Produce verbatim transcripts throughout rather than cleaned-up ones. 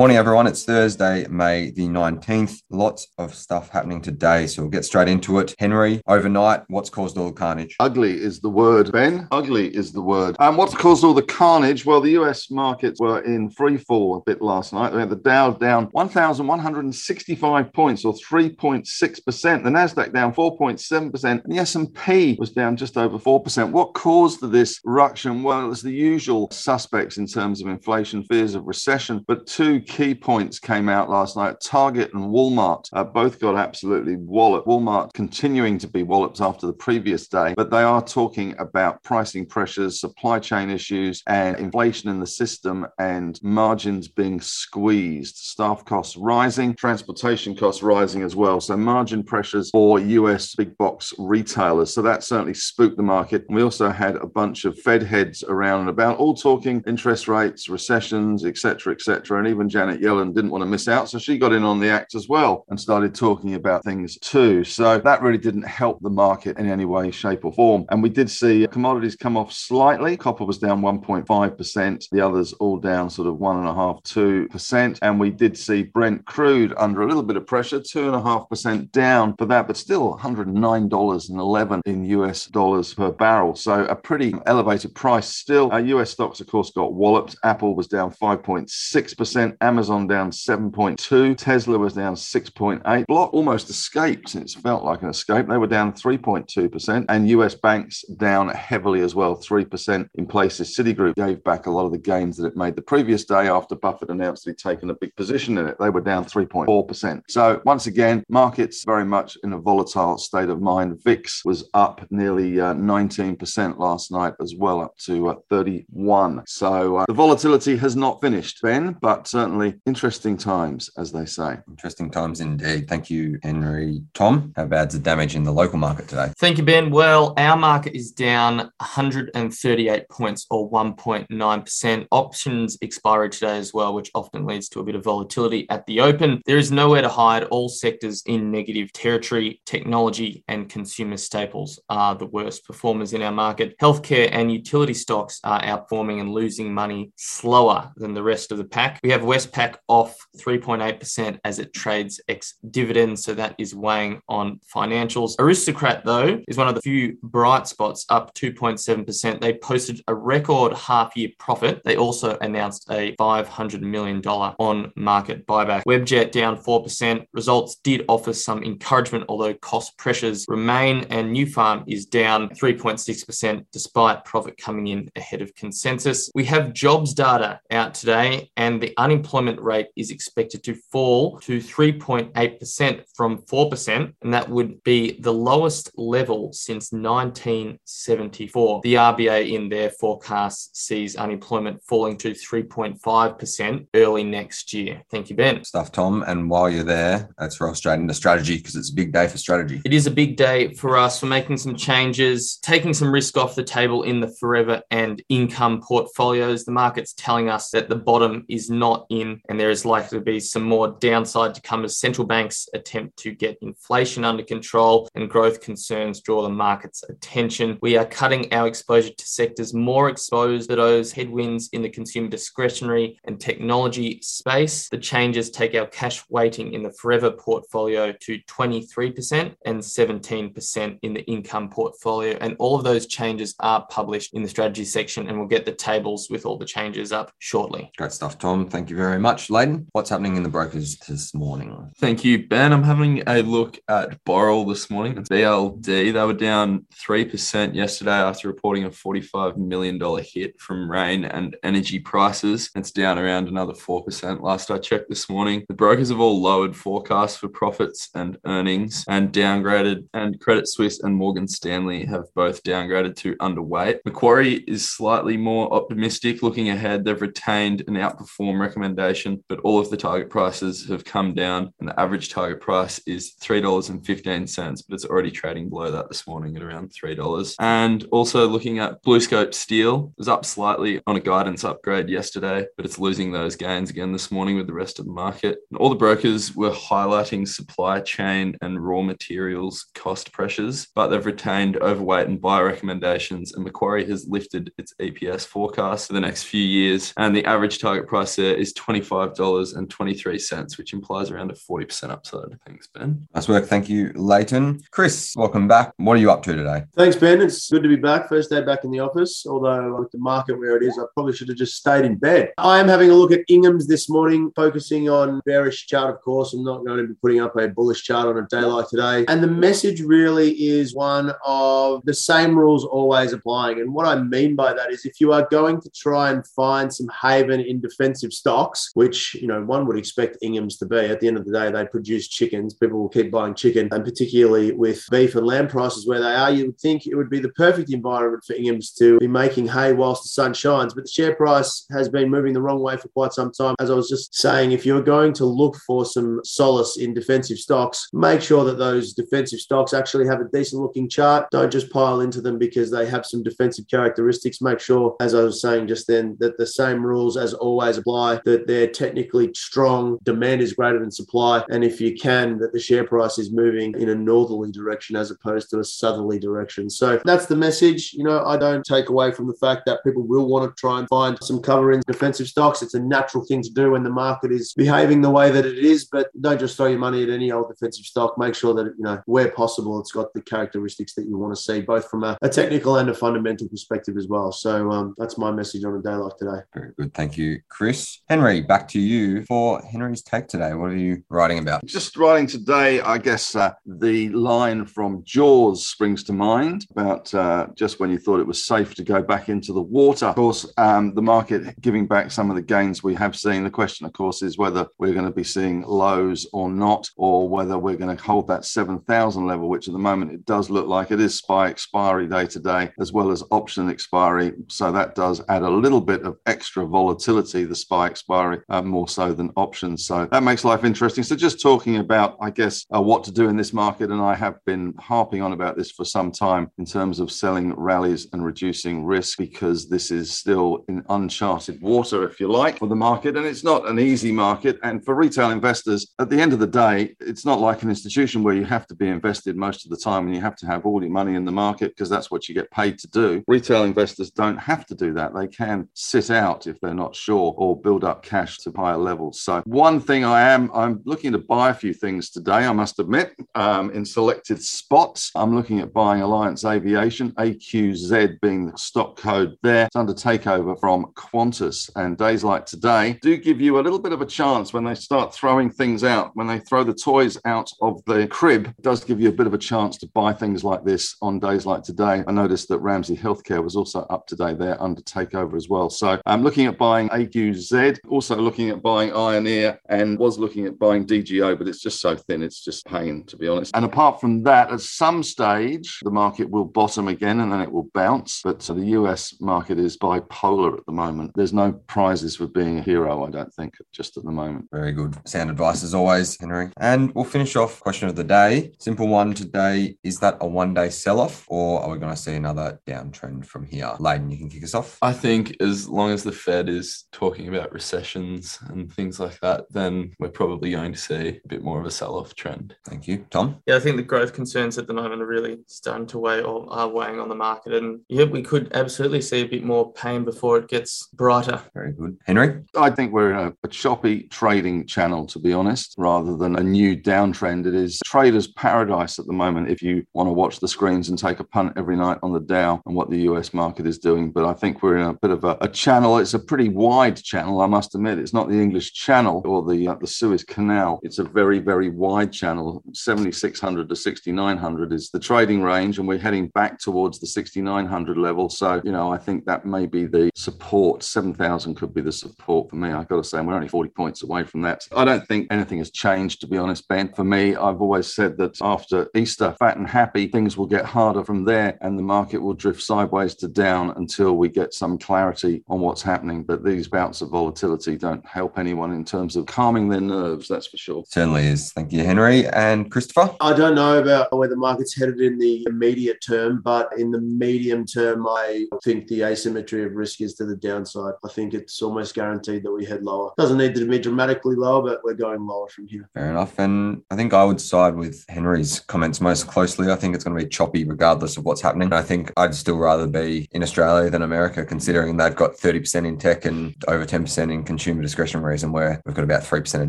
Morning, everyone. It's Thursday, May the nineteenth. Lots of stuff happening today, so we'll get straight into it. Henry, overnight, what's caused all the carnage? Ugly is the word, Ben. Ugly is the word. And um, what's caused all the carnage? Well, the U S markets were in free fall a bit last night. They had the Dow down one thousand one hundred sixty-five points, or three point six percent. The Nasdaq down four point seven percent. And the S and P was down just over four percent. What caused this ruction? Well, it was the usual suspects in terms of inflation, fears of recession, but two key points came out last night. Target and Walmart uh, both got absolutely walloped. Walmart continuing to be walloped after the previous day, but they are talking about pricing pressures, supply chain issues, and inflation in the system and margins being squeezed. Staff costs rising, transportation costs rising as well. So margin pressures for U S big box retailers. So that certainly spooked the market. And we also had a bunch of Fed heads around and about, all talking interest rates, recessions, et cetera, et cetera. And even Janet Yellen didn't want to miss out, so she got in on the act as well and started talking about things too. So that really didn't help the market in any way, shape or form. And we did see commodities come off slightly. Copper was down one point five percent. The others all down sort of one and a half, two percent. And we did see Brent crude under a little bit of pressure, two and a half percent down for that, but still one hundred nine dollars and eleven in U S dollars per barrel. So a pretty elevated price still. Our U S stocks, of course, got walloped. Apple was down five point six percent. Amazon down seven point two. Tesla was down six point eight. Block almost escaped. It's felt like an escape. They were down three point two percent. And U S banks down heavily as well, three percent in places. Citigroup gave back a lot of the gains that it made the previous day after Buffett announced that he'd taken a big position in it. They were down three point four percent. So once again, markets very much in a volatile state of mind. V I X was up nearly uh, nineteen percent last night as well, up to uh, thirty-one. So uh, the volatility has not finished, Ben, but But certainly interesting times, as they say. Interesting times indeed. Thank you, Henry. Tom, how bad's the damage in the local market today? Thank you, Ben. Well, our market is down one hundred thirty-eight points, or one point nine percent. Options expiry today as well, which often leads to a bit of volatility at the open. There is nowhere to hide. All sectors in negative territory. Technology and consumer staples are the worst performers in our market. Healthcare and utility stocks are outperforming and losing money slower than the rest of the pack. We We have Westpac off three point eight percent as it trades ex-dividends, so that is weighing on financials. Aristocrat, though, is one of the few bright spots, up two point seven percent. They posted a record half-year profit. They also announced a five hundred million dollars on-market buyback. Webjet down four percent. Results did offer some encouragement, although cost pressures remain, and New Farm is down three point six percent despite profit coming in ahead of consensus. We have jobs data out today, and the unemployment rate is expected to fall to three point eight percent from four percent, and that would be the lowest level since nineteen seventy-four. The R B A in their forecast sees unemployment falling to three point five percent early next year. Thank you, Ben. Stuff, Tom. And while you're there, let's roll straight into strategy, because it's a big day for strategy. It is a big day for us for making some changes, taking some risk off the table in the forever and income portfolios. The market's telling us that the bottom is not in, and there is likely to be some more downside to come as central banks attempt to get inflation under control and growth concerns draw the market's attention. We are cutting our exposure to sectors more exposed to those headwinds in the consumer discretionary and technology space. The changes take our cash weighting in the forever portfolio to twenty-three percent and seventeen percent in the income portfolio, and all of those changes are published in the strategy section, and we'll get the tables with all the changes up shortly. Great stuff, Tom. Thank you very much. Layden, what's happening in the brokers this morning? Thank you, Ben. I'm having a look at Boral this morning. It's B L D. They were down three percent yesterday after reporting a forty-five million dollars hit from rain and energy prices. It's down around another four percent last I checked this morning. The brokers have all lowered forecasts for profits and earnings and downgraded, and Credit Suisse and Morgan Stanley have both downgraded to underweight. Macquarie is slightly more optimistic. Looking ahead, they've retained an outperformance form recommendation, but all of the target prices have come down, and the average target price is three dollars and fifteen cents, but it's already trading below that this morning at around three dollars. And also looking at Blue Scope Steel, was up slightly on a guidance upgrade yesterday, but it's losing those gains again this morning with the rest of the market. And all the brokers were highlighting supply chain and raw materials cost pressures, but they've retained overweight and buy recommendations, and Macquarie has lifted its E P S forecast for the next few years, and the average target price there is twenty-five dollars and twenty-three cents, which implies around a forty percent upside. Thanks, Ben. Nice work. Thank you, Leighton. Chris, welcome back. What are you up to today? Thanks, Ben. It's good to be back. First day back in the office, although with the market where it is, I probably should have just stayed in bed. I am having a look at Ingham's this morning, focusing on bearish chart, of course. I'm not going to be putting up a bullish chart on a day like today. And the message really is one of the same rules always applying. And what I mean by that is if you are going to try and find some haven in defensive stocks, which, you know, one would expect Ingham's to be, at the end of the day, they produce chickens. People will keep buying chicken. And particularly with beef and lamb prices where they are, you would think it would be the perfect environment for Ingham's to be making hay whilst the sun shines. But the share price has been moving the wrong way for quite some time. As I was just saying, if you're going to look for some solace in defensive stocks, make sure that those defensive stocks actually have a decent looking chart. Don't just pile into them because they have some defensive characteristics. Make sure, as I was saying just then, that the same rules as always apply, that they're technically strong, demand is greater than supply, and if you can, that the share price is moving in a northerly direction as opposed to a southerly direction. So that's the message. You know, I don't take away from the fact that people will want to try and find some cover in defensive stocks. It's a natural thing to do when the market is behaving the way that it is, but don't just throw your money at any old defensive stock. Make sure that, you know, where possible, it's got the characteristics that you want to see, both from a, a technical and a fundamental perspective as well. So um, that's my message on a day like today. Very good. Thank you, Chris. Henry, back to you for Henry's take today. What are you writing about? Just writing today, I guess uh, the line from Jaws springs to mind about uh, just when you thought it was safe to go back into the water. Of course, um, the market giving back some of the gains we have seen. The question, of course, is whether we're going to be seeing lows or not, or whether we're going to hold that seven thousand level, which at the moment it does look like it is S P I expiry day today, as well as option expiry. So that does add a little bit of extra volatility, the S P I expiry, uh, more so than options. So that makes life interesting. So just talking about, I guess, uh, what to do in this market. And I have been harping on about this for some time in terms of selling rallies and reducing risk, because this is still in uncharted water, if you like, for the market. And it's not an easy market. And for retail investors, at the end of the day, it's not like an institution where you have to be invested most of the time and you have to have all your money in the market because that's what you get paid to do. Retail investors don't have to do that. They can sit out if they're not sure or build up cash to higher levels. So one thing I am, I'm looking to buy a few things today, I must admit, um, in selected spots. I'm looking at buying Alliance Aviation, A Q Z being the stock code there. It's under takeover from Qantas, and days like today do give you a little bit of a chance when they start throwing things out. When they throw the toys out of the crib, it does give you a bit of a chance to buy things like this on days like today. I noticed that Ramsay Healthcare was also up today there under takeover as well. So I'm looking at buying A Q Z, also looking at buying Ioneer, and was looking at buying D G O, but it's just so thin, it's just pain, to be honest. And apart from that, at some stage, the market will bottom again and then it will bounce. But the U S market is bipolar at the moment. There's no prizes for being a hero, I don't think, just at the moment. Very good. Sound advice as always, Henry. And we'll finish off question of the day. Simple one today. Is that a one-day sell-off, or are we going to see another downtrend from here? Leighton, you can kick us off. I think as long as the Fed is talking about recessions and things like that, then we're probably going to see a bit more of a sell-off trend. Thank you. Tom? Yeah, I think the growth concerns at the moment are really starting to weigh or are weighing on the market. And yeah, we could absolutely see a bit more pain before it gets brighter. Very good. Henry? I think we're in a, a choppy trading channel, to be honest, rather than a new downtrend. It is traders' paradise at the moment if you want to watch the screens and take a punt every night on the Dow and what the U S market is doing. But I think we're in a bit of a, a channel. It's a pretty wide channel, I must admit. It's not the English Channel or the uh, the Suez Canal. It's a very, very wide channel. seventy-six hundred to sixty-nine hundred is the trading range, and we're heading back towards the sixty-nine hundred level. So, you know, I think that may be the support. seven thousand could be the support for me. I've got to say, and we're only forty points away from that. I don't think anything has changed, to be honest, Ben. For me, I've always said that after Easter, fat and happy, things will get harder from there, and the market will drift sideways to down until we get some clarity on what's happening. But these bouts of volatility don't help anyone in terms of calming their nerves, that's for sure. Certainly is. Thank you, Henry. And Christopher? I don't know about where the market's headed in the immediate term, but in the medium term, I think the asymmetry of risk is to the downside. I think it's almost guaranteed that we head lower. Doesn't need to be dramatically lower, but we're going lower from here. Fair enough. And I think I would side with Henry's comments most closely. I think it's going to be choppy regardless of what's happening. I think I'd still rather be in Australia than America, considering they've got thirty percent in tech and over ten percent in consumer consumer discretionaries, and where we've got about three percent in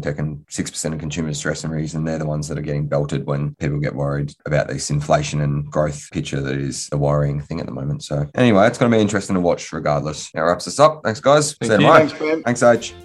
tech and six percent of consumer discretionaries, and they're the ones that are getting belted when people get worried about this inflation and growth picture that is the worrying thing at the moment. So anyway, it's going to be interesting to watch regardless. That wraps us up. Thanks, guys. Thank you. Thanks, Brent. Thanks, H.